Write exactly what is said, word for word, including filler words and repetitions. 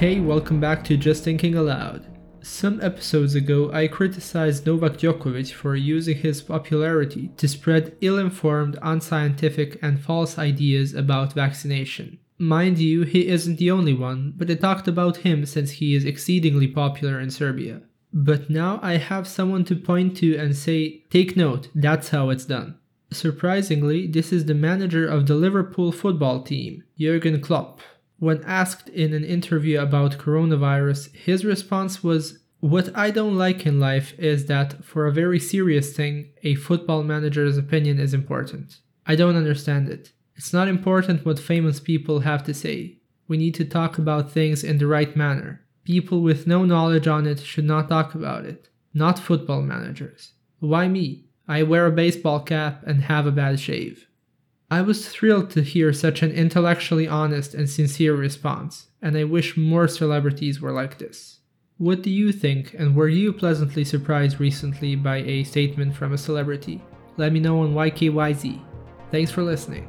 Hey, welcome back to Just Thinking Aloud. Some episodes ago, I criticized Novak Djokovic for using his popularity to spread ill-informed, unscientific, and false ideas about vaccination. Mind you, he isn't the only one, but I talked about him since he is exceedingly popular in Serbia. But now I have someone to point to and say, take note, that's how it's done. Surprisingly, this is the manager of the Liverpool football team, Jurgen Klopp. When asked in an interview about coronavirus, his response was, "What I don't like in life is that, for a very serious thing, a football manager's opinion is important. I don't understand it. It's not important what famous people have to say. We need to talk about things in the right manner. People with no knowledge on it should not talk about it. Not football managers. Why me? I wear a baseball cap and have a bad shave." I was thrilled to hear such an intellectually honest and sincere response, and I wish more celebrities were like this. What do you think, and were you pleasantly surprised recently by a statement from a celebrity? Let me know on Y K Y Z. Thanks for listening.